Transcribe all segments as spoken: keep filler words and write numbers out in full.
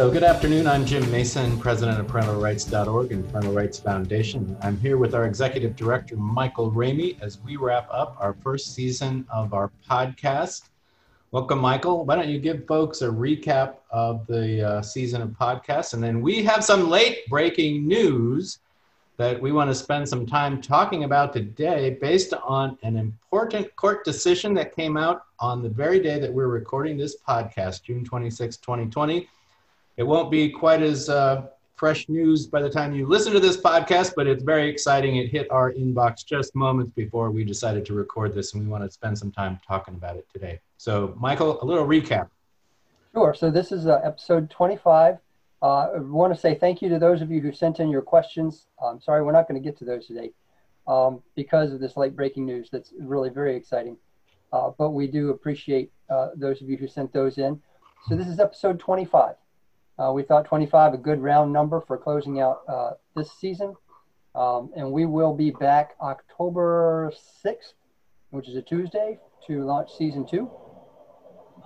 So good afternoon, I'm Jim Mason, president of Parental Rights dot org and Parental Rights Foundation. I'm here with our executive director, Michael Ramey, as we wrap up our first season of our podcast. Welcome, Michael. Why don't you give folks a recap of the uh, season of podcasts, and then we have some late breaking news that we want to spend some time talking about today based on an important court decision that came out on the very day that we're recording this podcast, June twenty-sixth, twenty twenty. It won't be quite as uh, fresh news by the time you listen to this podcast, but it's very exciting. It hit our inbox just moments before we decided to record this, and we want to spend some time talking about it today. So, Michael, a little recap. Sure. So this is uh, episode twenty-five. Uh, I want to say thank you to those of you who sent in your questions. I'm sorry, we're not going to get to those today um, because of this late breaking news. That's really very exciting. Uh, but we do appreciate uh, those of you who sent those in. So this is episode twenty-five. Uh, we thought twenty-five a good round number for closing out uh, this season. Um, and we will be back October sixth, which is a Tuesday, to launch season two.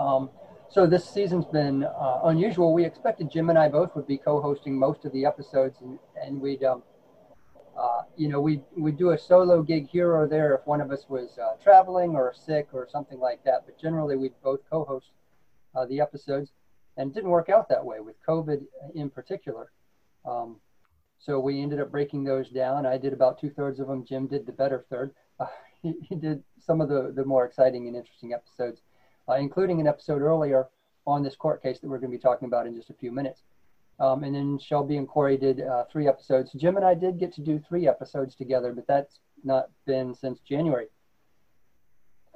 Um, so this season's been uh, unusual. We expected Jim and I both would be co-hosting most of the episodes. And, and we'd, um, uh, you know, we'd, we'd do a solo gig here or there if one of us was uh, traveling or sick or something like that. But generally, we'd both co-host uh, the episodes. And it didn't work out that way with COVID in particular. Um, so we ended up breaking those down. I did about two thirds of them. Jim did the better third. Uh, he, he did some of the, the more exciting and interesting episodes, uh, including an episode earlier on this court case that we're going to be talking about in just a few minutes. Um, and then Shelby and Corey did uh, three episodes. Jim and I did get to do three episodes together, but that's not been since January.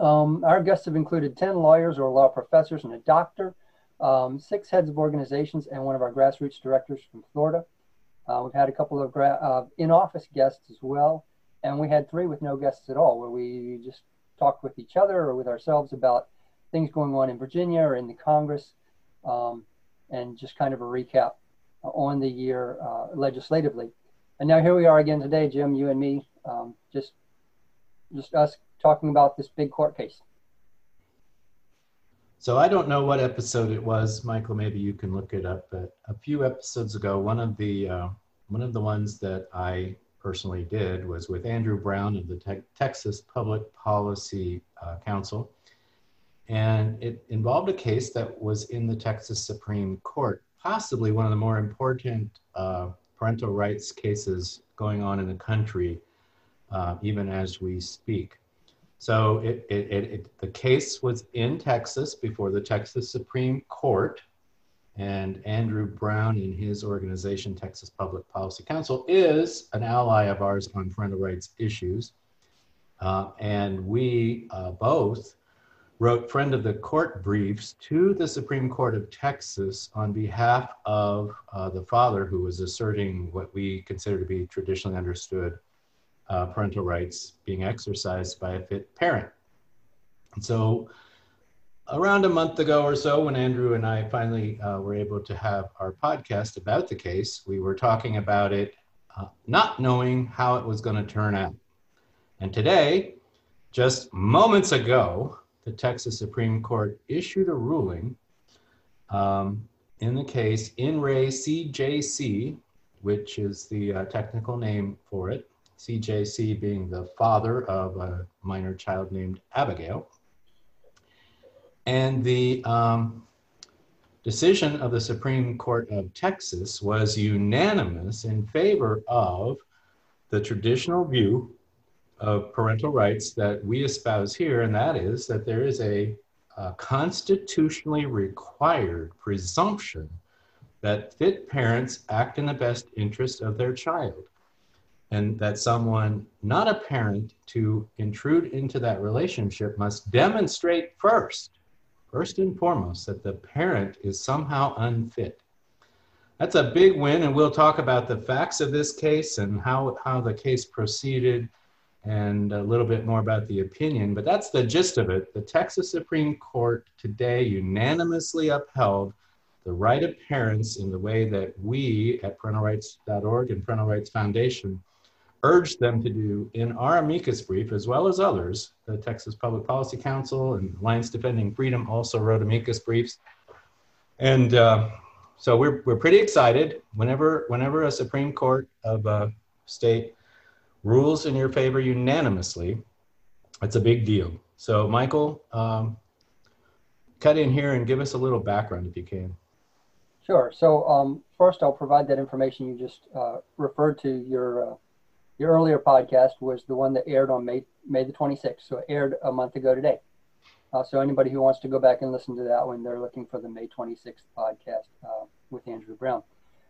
Um, our guests have included ten lawyers or law professors and a doctor. Um, six heads of organizations and one of our grassroots directors from Florida. Uh, we've had a couple of gra- uh, in-office guests as well, and we had three with no guests at all, where we just talked with each other or with ourselves about things going on in Virginia or in the Congress, um, and just kind of a recap on the year uh, legislatively. And now here we are again today, Jim, you and me, um, just just us talking about this big court case. So I don't know what episode it was, Michael, maybe you can look it up, but a few episodes ago, one of the uh, one of the ones that I personally did was with Andrew Brown of the Te- Texas Public Policy uh, Council. And it involved a case that was in the Texas Supreme Court, possibly one of the more important uh, parental rights cases going on in the country, uh, even as we speak. So it, it, it, it, the case was in Texas before the Texas Supreme Court, and Andrew Brown and his organization, Texas Public Policy Council, is an ally of ours on parental rights issues. Uh, and we uh, both wrote friend of the court briefs to the Supreme Court of Texas on behalf of uh, the father who was asserting what we consider to be traditionally understood Uh, parental rights being exercised by a fit parent. And so around a month ago or so, when Andrew and I finally uh, were able to have our podcast about the case, we were talking about it, uh, not knowing how it was going to turn out. And today, just moments ago, the Texas Supreme Court issued a ruling um, in the case In re C J C, which is the uh, technical name for it, C J C being the father of a minor child named Abigail. And the um, decision of the Supreme Court of Texas was unanimous in favor of the traditional view of parental rights that we espouse here, and that is that there is a, a constitutionally required presumption that fit parents act in the best interest of their child, and that someone, not a parent, to intrude into that relationship must demonstrate first, first and foremost, that the parent is somehow unfit. That's a big win, and we'll talk about the facts of this case and how, how the case proceeded and a little bit more about the opinion, but that's the gist of it. The Texas Supreme Court today unanimously upheld the right of parents in the way that we at Parental Rights dot org and Parental Rights Foundation urged them to do in our amicus brief, as well as others. The Texas Public Policy Council and Alliance Defending Freedom also wrote amicus briefs. And uh, so we're we're pretty excited. Whenever whenever a Supreme Court of a state rules in your favor unanimously, it's a big deal. So Michael, um, cut in here and give us a little background if you can. Sure. So um, first, I'll provide that information you just uh, referred to. Your uh, your earlier podcast was the one that aired on May May the twenty-sixth. So it aired a month ago today. Uh, so anybody who wants to go back and listen to that one, they're looking for the May twenty-sixth podcast uh, with Andrew Brown.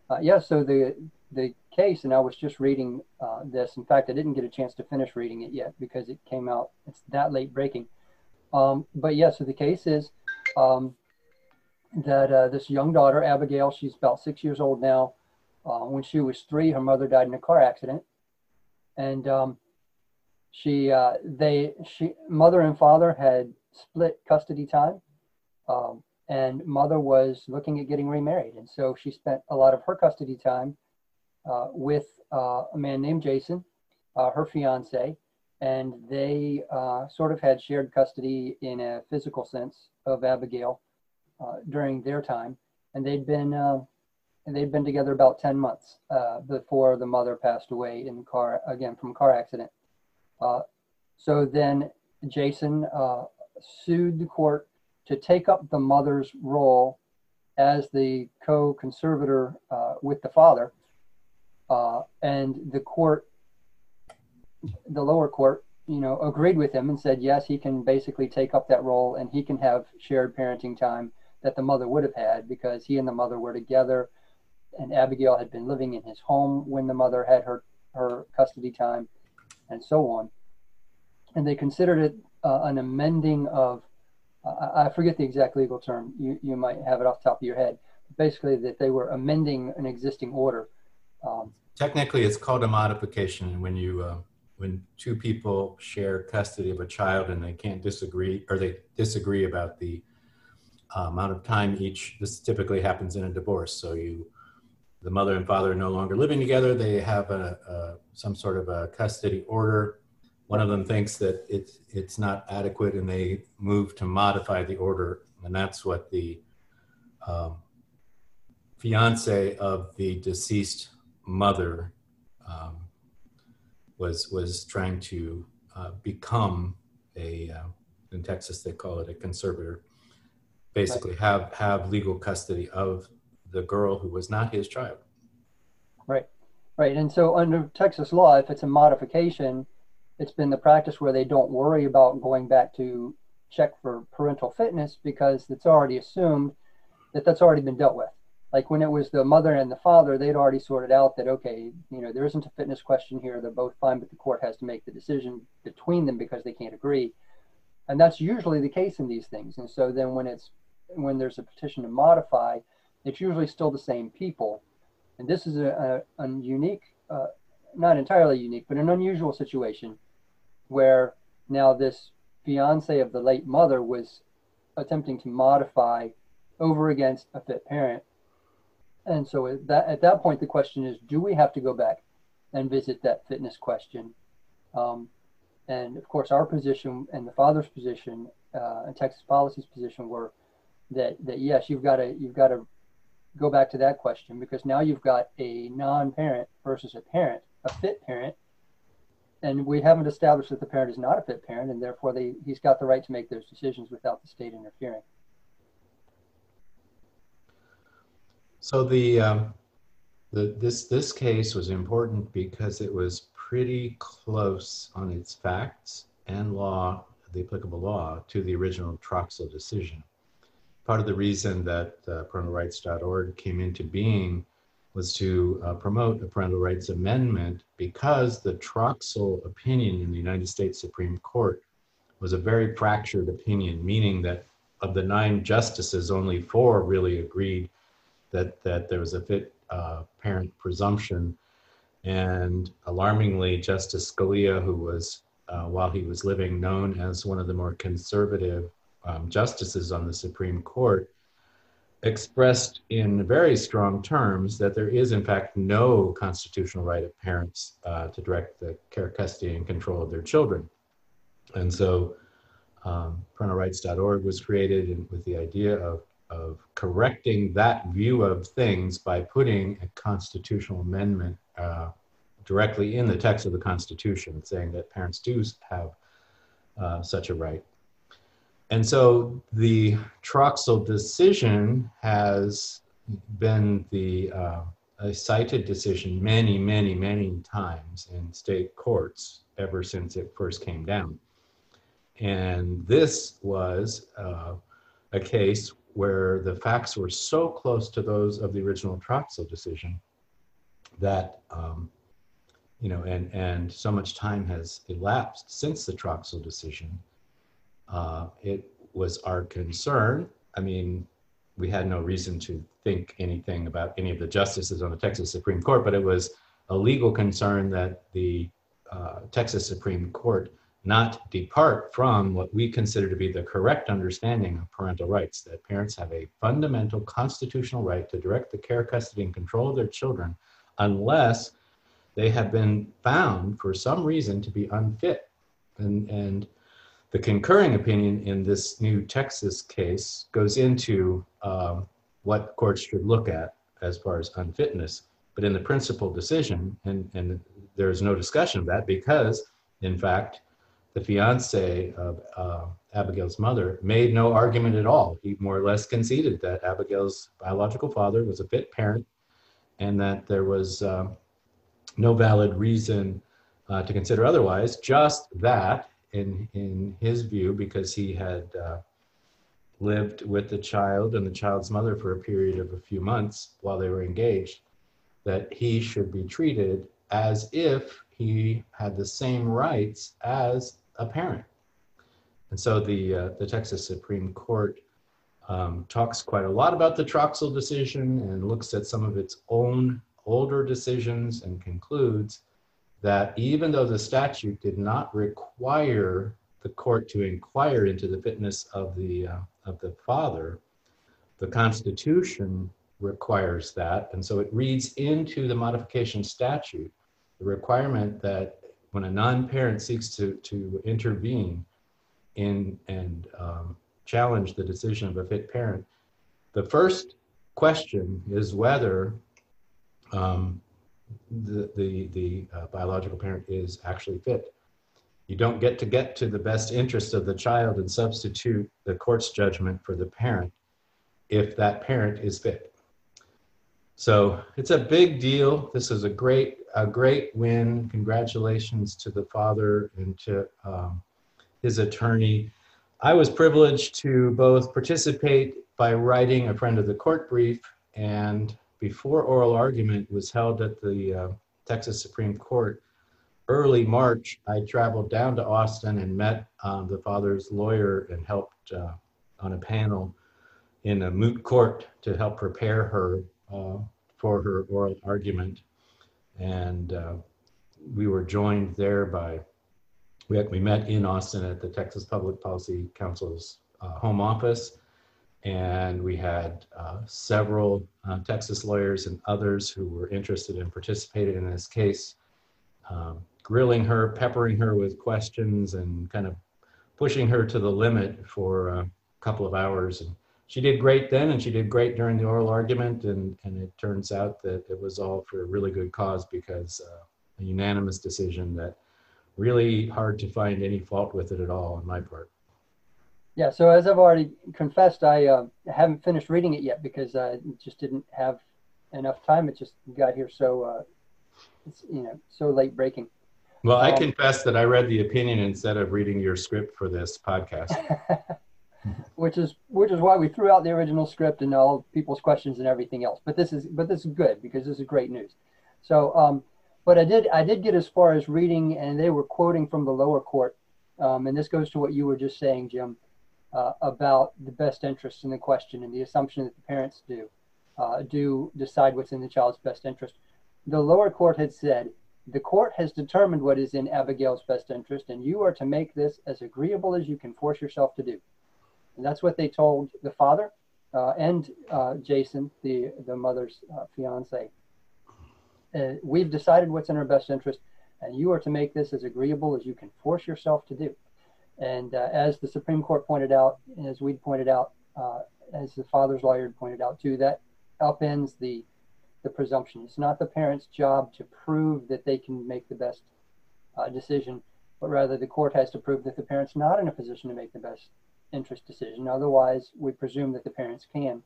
Uh, yeah, so the the case, and I was just reading uh, this. In fact, I didn't get a chance to finish reading it yet because it came out, it's that late breaking. Um, but yeah, so the case is um, that uh, this young daughter, Abigail, she's about six years old now. Uh, when she was three, her mother died in a car accident. And um, she, uh, they, she, mother and father had split custody time, um, and mother was looking at getting remarried, and so she spent a lot of her custody time uh, with uh, a man named Jason, uh, her fiance, and they uh, sort of had shared custody in a physical sense of Abigail uh, during their time, and they'd been uh, and they'd been together about ten months uh, before the mother passed away in car again from car accident. Uh, so then Jason Uh, sued the court to take up the mother's role as the co-conservator uh, with the father, uh, and the court, the lower court, you know, agreed with him and said, yes, he can basically take up that role and he can have shared parenting time that the mother would have had because he and the mother were together, and Abigail had been living in his home when the mother had her, her custody time, and so on. And they considered it Uh, an amending of, uh, I forget the exact legal term, you, you might have it off the top of your head, basically that they were amending an existing order. Um, Technically, it's called a modification when you, uh, when two people share custody of a child and they can't disagree, or they disagree about the uh, amount of time each, this typically happens in a divorce. So you, the mother and father are no longer living together, they have a, a some sort of a custody order. One of them thinks that it's, it's not adequate and they move to modify the order. And that's what the um, fiance of the deceased mother um, was, was trying to uh, become a, uh, in Texas they call it a conservator, basically right. have, have legal custody of the girl who was not his child. Right, right. And so under Texas law, if it's a modification, it's been the practice where they don't worry about going back to check for parental fitness because it's already assumed that that's already been dealt with. Like when it was the mother and the father, they'd already sorted out that, okay, you know, there isn't a fitness question here. They're both fine, but the court has to make the decision between them because they can't agree. And that's usually the case in these things. And so then when it's, when there's a petition to modify, it's usually still the same people. And this is a, a, a unique, uh, not entirely unique, but an unusual situation where now this fiance of the late mother was attempting to modify over against a fit parent. And so at that, at that point, the question is, do we have to go back and visit that fitness question? Um, and of course, our position and the father's position uh, and Texas policy's position were that, that yes, you've got to, you've got to go back to that question because now you've got a non-parent versus a parent, a fit parent, and we haven't established that the parent is not a fit parent, and therefore they, he's got the right to make those decisions without the state interfering. So the, um, the this this case was important because it was pretty close on its facts and law, the applicable law, to the original Troxel decision. Part of the reason that uh, Parental Rights dot org came into being was to uh, promote a parental rights amendment because the Troxel opinion in the United States Supreme Court was a very fractured opinion, meaning that of the nine justices, only four really agreed that, that there was a fit uh, parent presumption. And alarmingly, Justice Scalia, who was, uh, while he was living, known as one of the more conservative um, justices on the Supreme Court, expressed in very strong terms that there is, in fact, no constitutional right of parents uh, to direct the care, custody, and control of their children. And so um, Parental Rights dot org was created with the idea of of correcting that view of things by putting a constitutional amendment uh, directly in the text of the Constitution, saying that parents do have uh, such a right. And so the Troxel decision has been the uh, a cited decision many, many, many times in state courts ever since it first came down. And this was uh, a case where the facts were so close to those of the original Troxel decision that, um, you know, and, and so much time has elapsed since the Troxel decision. Uh, it was our concern. I mean, we had no reason to think anything about any of the justices on the Texas Supreme Court, but it was a legal concern that the uh, Texas Supreme Court not depart from what we consider to be the correct understanding of parental rights, that parents have a fundamental constitutional right to direct the care, custody, and control of their children unless they have been found for some reason to be unfit. And, and the concurring opinion in this new Texas case goes into um, what courts should look at as far as unfitness. But in the principal decision, and, and there is no discussion of that because, in fact, the fiance of uh, Abigail's mother made no argument at all. He more or less conceded that Abigail's biological father was a fit parent and that there was um, no valid reason uh, to consider otherwise, just that in, in his view, because he had uh, lived with the child and the child's mother for a period of a few months while they were engaged, that he should be treated as if he had the same rights as a parent. And so the uh, the Texas Supreme Court um, talks quite a lot about the Troxel decision and looks at some of its own older decisions and concludes that even though the statute did not require the court to inquire into the fitness of the uh, of the father, the Constitution requires that, and so it reads into the modification statute the requirement that when a non-parent seeks to, to intervene in and um, challenge the decision of a fit parent, the first question is whether um, the, the, the uh, biological parent is actually fit. You don't get to get to the best interest of the child and substitute the court's judgment for the parent if that parent is fit. So it's a big deal. This is a great, a great win. Congratulations to the father and to um, his attorney. I was privileged to both participate by writing a friend of the court brief, and before oral argument was held at the uh, Texas Supreme Court early March, I traveled down to Austin and met um, the father's lawyer and helped uh, on a panel in a moot court to help prepare her Uh, for her oral argument. And uh, we were joined there by, we, had, we met in Austin at the Texas Public Policy Council's uh, home office. And we had uh, several uh, Texas lawyers and others who were interested and participated in this case, um, grilling her, peppering her with questions and kind of pushing her to the limit for a couple of hours. And she did great then, and she did great during the oral argument, and, and it turns out that it was all for a really good cause, because uh, a unanimous decision that really hard to find any fault with it at all on my part. Yeah, so as I've already confessed, I uh, haven't finished reading it yet because I just didn't have enough time. It just got here so, uh, it's, you know, so late breaking. Well, um, I confess that I read the opinion instead of reading your script for this podcast. Which is which is why we threw out the original script and all people's questions and everything else. But this is but this is good because this is great news. So, um, but I did I did get as far as reading, and they were quoting from the lower court, um, and this goes to what you were just saying, Jim, uh, about the best interests in the question and the assumption that the parents do uh, do decide what's in the child's best interest. The lower court had said, "The court has determined what is in Abigail's best interest, and you are to make this as agreeable as you can force yourself to do." And that's what they told the father uh, and uh, Jason, the, the mother's uh, fiance. Uh, we've decided what's in her best interest, and you are to make this as agreeable as you can force yourself to do. And uh, as the Supreme Court pointed out, and as we'd pointed out, uh, as the father's lawyer pointed out too, that upends the the presumption. It's not the parent's job to prove that they can make the best uh, decision, but rather the court has to prove that the parent's not in a position to make the best interest decision. Otherwise, we presume that the parents can.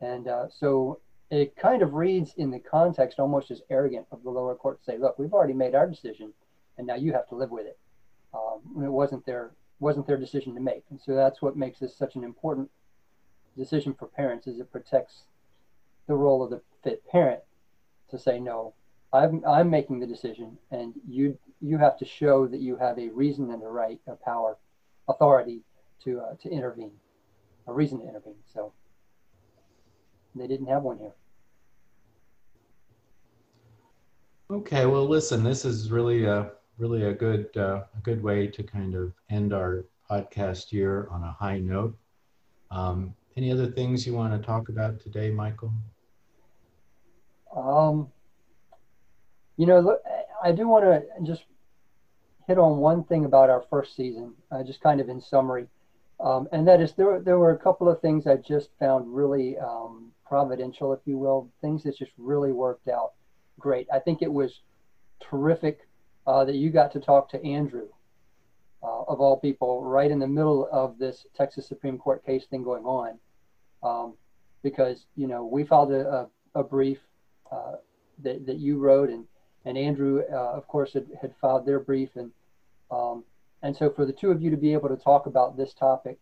And uh, so it kind of reads in the context almost as arrogant of the lower court to say, look, we've already made our decision, and now you have to live with it. Um, it wasn't their, wasn't their decision to make. And so that's what makes this such an important decision for parents, is it protects the role of the fit parent to say, no, I'm, I'm making the decision, and you you have to show that you have a reason and a right, a power, authority to uh, to intervene, a reason to intervene. So they didn't have one here. Okay, well, listen, this is really a really a good uh, a good way to kind of end our podcast year on a high note. Um, any other things you want to talk about today, Michael? Um, you know, look, I do want to just hit on one thing about our first season, uh, just kind of in summary, um, and that is there, there were a couple of things I just found really um, providential, if you will, things that just really worked out great. I think it was terrific uh, that you got to talk to Andrew, uh, of all people, right in the middle of this Texas Supreme Court case thing going on, um, because, you know, we filed a, a, a brief Uh, that, that you wrote, and and Andrew, uh, of course, had, had filed their brief, and um, and so for the two of you to be able to talk about this topic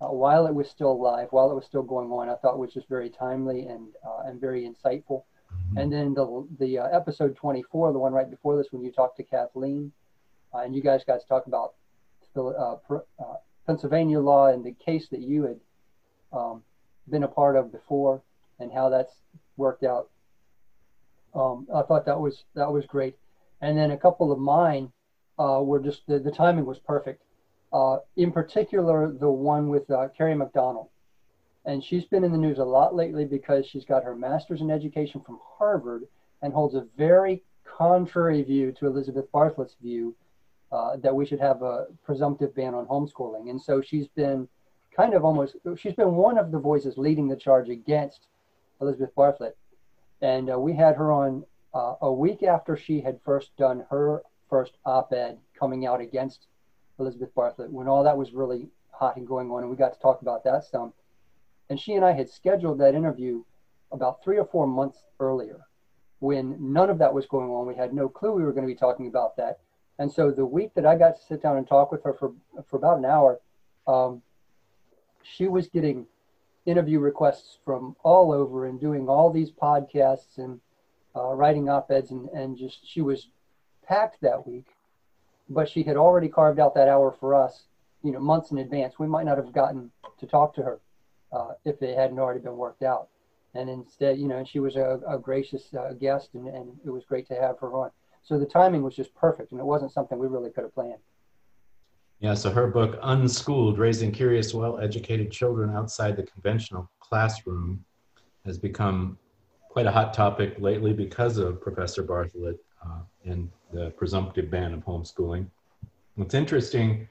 uh, while it was still live, while it was still going on, I thought was just very timely and uh, and very insightful. Mm-hmm. And then the the uh, episode twenty-four, the one right before this, when you talked to Kathleen, uh, and you guys got to talk about uh, uh, Pennsylvania law and the case that you had um, been a part of before, and how that's worked out. Um, I thought that was that was great. And then a couple of mine uh, were just, the, the timing was perfect. Uh, in particular, the one with uh, Carrie McDonald. And she's been in the news a lot lately because she's got her master's in education from Harvard and holds a very contrary view to Elizabeth Bartholet's view uh, that we should have a presumptive ban on homeschooling. And so she's been kind of almost, she's been one of the voices leading the charge against Elizabeth Bartholet. And uh, we had her on uh, a week after she had first done her first op-ed coming out against Elizabeth Bartholet, when all that was really hot and going on, and we got to talk about that some. And she and I had scheduled that interview about three or four months earlier, when none of that was going on. We had no clue we were going to be talking about that. And so the week that I got to sit down and talk with her for, for about an hour, um, she was getting interview requests from all over and doing all these podcasts and uh, writing op-eds, and, and just, she was packed that week, but she had already carved out that hour for us, you know, months in advance. We might not have gotten to talk to her uh, if it hadn't already been worked out. And instead, you know, and she was a, a gracious uh, guest, and, and it was great to have her on. So the timing was just perfect, and it wasn't something we really could have planned. Yeah, so her book, Unschooled, Raising Curious, Well-Educated Children Outside the Conventional Classroom, has become quite a hot topic lately because of Professor Bartholet uh, and the presumptive ban of homeschooling. What's interesting,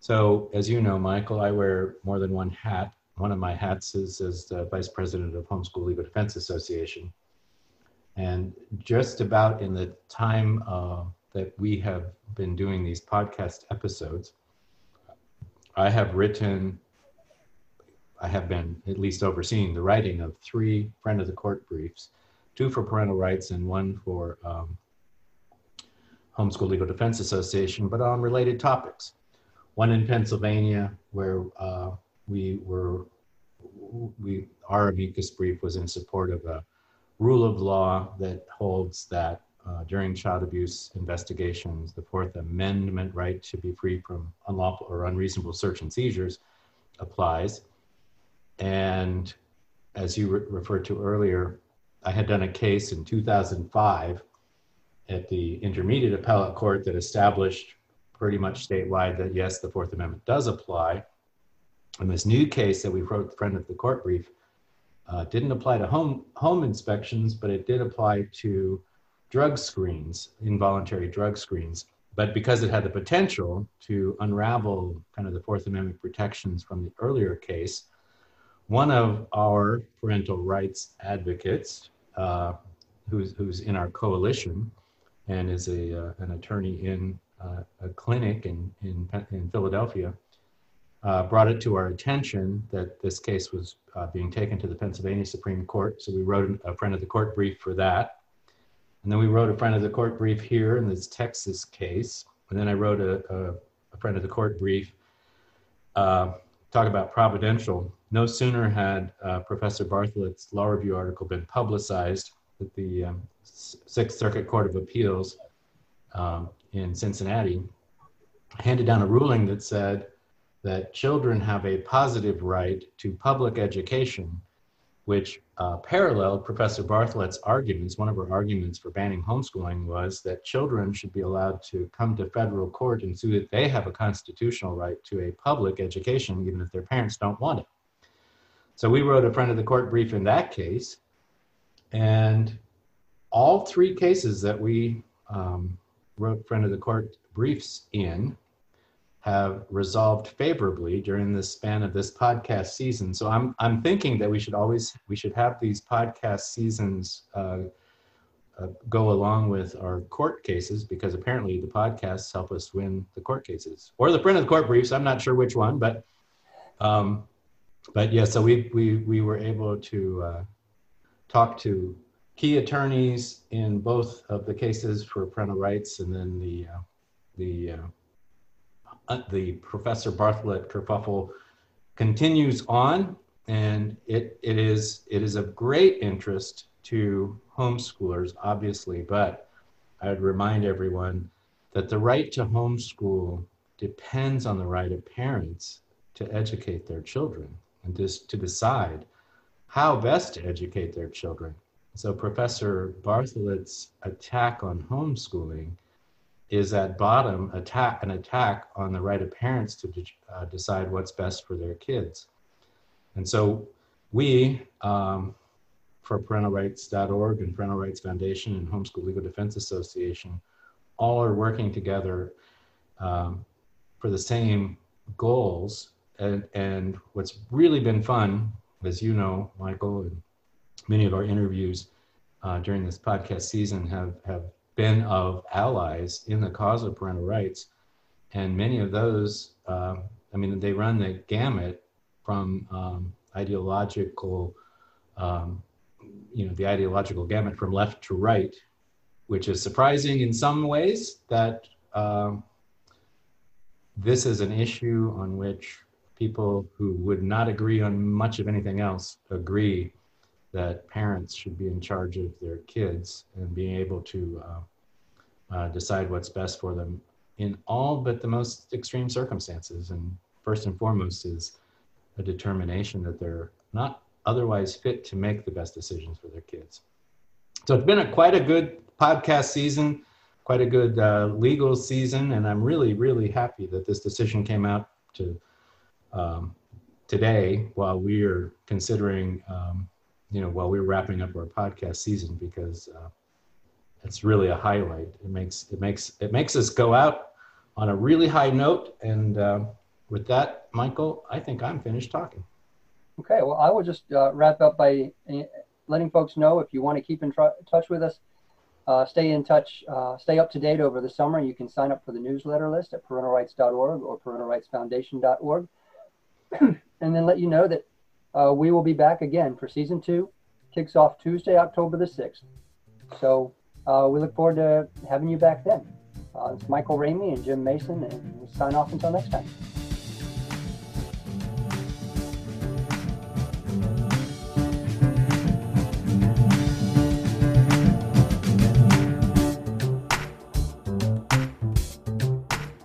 so as you know, Michael, I wear more than one hat. One of my hats is as the Vice President of Homeschool Legal Defense Association. And just about in the time uh, that we have been doing these podcast episodes, I have written, I have been at least overseeing the writing of three friend of the court briefs, two for Parental Rights and one for um, Homeschool Legal Defense Association, but on related topics. One in Pennsylvania, where uh, we were, we, our amicus brief was in support of a rule of law that holds that Uh, during child abuse investigations, the Fourth Amendment right to be free from unlawful or unreasonable search and seizures applies. And as you re referred to earlier, I had done a case in two thousand five at the Intermediate Appellate Court that established pretty much statewide that yes, the Fourth Amendment does apply. And this new case that we wrote, the friend of the court brief, uh, didn't apply to home, home inspections, but it did apply to drug screens, involuntary drug screens, but because it had the potential to unravel kind of the Fourth Amendment protections from the earlier case, one of our parental rights advocates, uh, who's, who's in our coalition and is a, uh, an attorney in uh, a clinic in, in, in Philadelphia, uh, brought it to our attention that this case was uh, being taken to the Pennsylvania Supreme Court. So we wrote a friend of the court brief for that. And then we wrote a friend of the court brief here in this Texas case. And then I wrote a, a, a friend of the court brief, uh, talk about providential. No sooner had uh, Professor Bartholet's law review article been publicized that the um, Sixth Circuit Court of Appeals um, in Cincinnati handed down a ruling that said that children have a positive right to public education, which uh, paralleled Professor Bartholet's arguments. One of her arguments for banning homeschooling was that children should be allowed to come to federal court and sue that they have a constitutional right to a public education, even if their parents don't want it. So we wrote a friend of the court brief in that case, and all three cases that we um, wrote friend of the court briefs in have resolved favorably during the span of this podcast season. So I'm I'm thinking that we should always we should have these podcast seasons uh, uh, go along with our court cases, because apparently the podcasts help us win the court cases or the print of the court briefs. I'm not sure which one, but um, but yeah. So we we we were able to uh, talk to key attorneys in both of the cases for parental rights, and then the uh, the uh, Uh, the Professor Bartholet kerfuffle continues on, and it it is it is of great interest to homeschoolers, obviously, but I would remind everyone that the right to homeschool depends on the right of parents to educate their children and just to decide how best to educate their children. So Professor Bartholet's attack on homeschooling is at bottom attack an attack on the right of parents to de- uh, decide what's best for their kids. And so we, um, for Parental Rights dot org and Parental Rights Foundation and Homeschool Legal Defense Association, all are working together um, for the same goals. And, and what's really been fun, as you know, Michael, and many of our interviews uh, during this podcast season have, have been of allies in the cause of parental rights. And many of those, uh, I mean, they run the gamut from um, ideological, um, you know, the ideological gamut from left to right, which is surprising in some ways that um, this is an issue on which people who would not agree on much of anything else agree that parents should be in charge of their kids and being able to uh, uh, decide what's best for them in all but the most extreme circumstances. And first and foremost is a determination that they're not otherwise fit to make the best decisions for their kids. So it's been a quite a good podcast season, quite a good uh, legal season. And I'm really, really happy that this decision came out to um, today while we are considering um, you know, while we're wrapping up our podcast season, because uh, it's really a highlight. It makes it makes it makes us go out on a really high note. And uh, with that, Michael, I think I'm finished talking. Okay. Well, I will just uh, wrap up by letting folks know if you want to keep in tr- touch with us, uh, stay in touch, uh, stay up to date over the summer. You can sign up for the newsletter list at parental rights dot org or parental rights foundation dot org, and then let you know that. Uh, we will be back again for season two. Kicks off Tuesday, October the sixth. So uh, we look forward to having you back then. Uh, it's Michael Ramey and Jim Mason, and we'll sign off until next time.